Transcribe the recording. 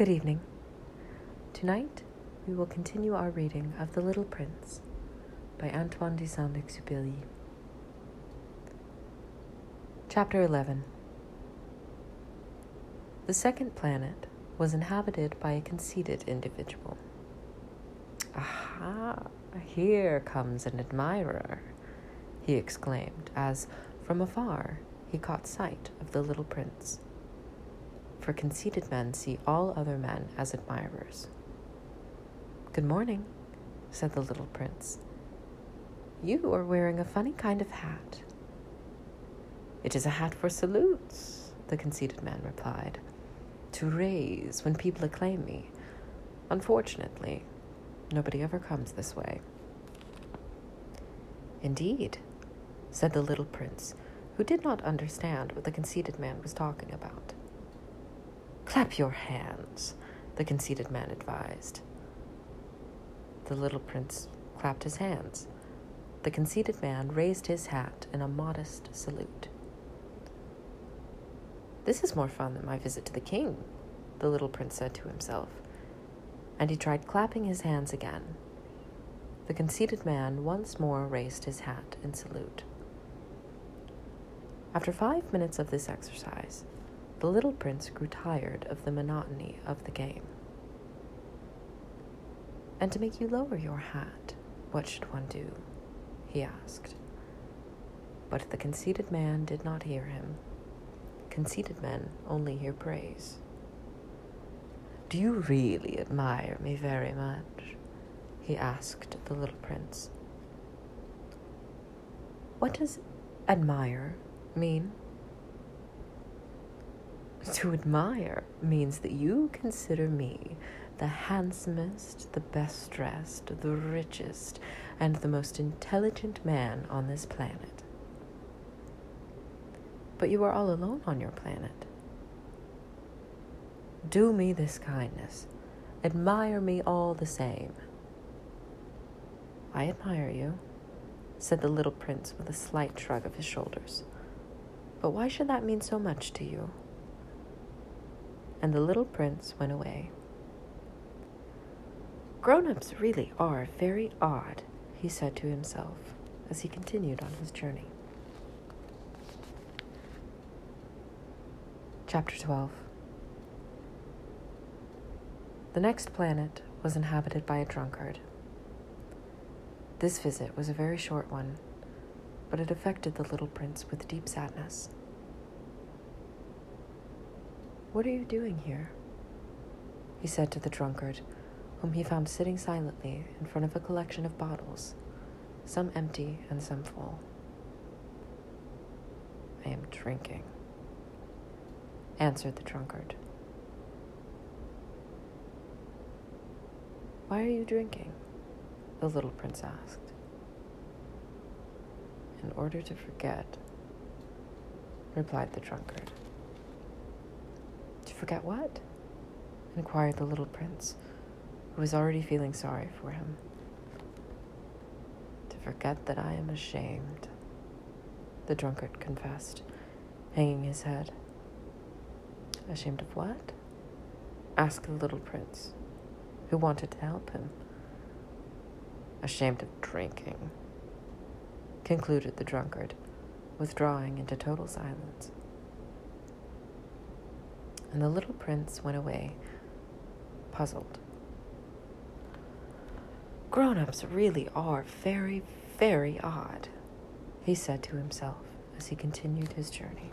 Good evening. Tonight, we will continue our reading of The Little Prince by Antoine de Saint-Exupéry. Chapter 11. The second planet was inhabited by a conceited individual. "Aha! Here comes an admirer," he exclaimed, as from afar he caught sight of the little prince. For conceited men see all other men as admirers. "Good morning," said the little prince. "You are wearing a funny kind of hat." "It is a hat for salutes," the conceited man replied, "to raise when people acclaim me. Unfortunately, nobody ever comes this way." "Indeed," said the little prince, who did not understand what the conceited man was talking about. "Clap your hands," the conceited man advised. The little prince clapped his hands. The conceited man raised his hat in a modest salute. "This is more fun than my visit to the king," the little prince said to himself, and he tried clapping his hands again. The conceited man once more raised his hat in salute. After 5 minutes of this exercise, the little prince grew tired of the monotony of the game. "And to make you lower your hat, what should one do?" he asked. But the conceited man did not hear him. Conceited men only hear praise. "Do you really admire me very much?" he asked the little prince. "What does admire mean?" "To admire means that you consider me the handsomest, the best dressed, the richest, and the most intelligent man on this planet." "But you are all alone on your planet." "Do me this kindness. Admire me all the same." "I admire you," said the little prince with a slight shrug of his shoulders. "But why should that mean so much to you?" And the little prince went away. "Grown-ups really are very odd," he said to himself as he continued on his journey. Chapter 12. The next planet was inhabited by a drunkard. This visit was a very short one, but it affected the little prince with deep sadness. "What are you doing here?" he said to the drunkard, whom he found sitting silently in front of a collection of bottles, some empty and some full. "I am drinking," answered the drunkard. "Why are you drinking?" the little prince asked. "In order to forget," replied the drunkard. "To forget what?" inquired the little prince, who was already feeling sorry for him. "To forget that I am ashamed," the drunkard confessed, hanging his head. "Ashamed of what?" asked the little prince, who wanted to help him. "Ashamed of drinking," concluded the drunkard, withdrawing into total silence. And the little prince went away, puzzled. "Grown-ups really are very, very odd," he said to himself as he continued his journey.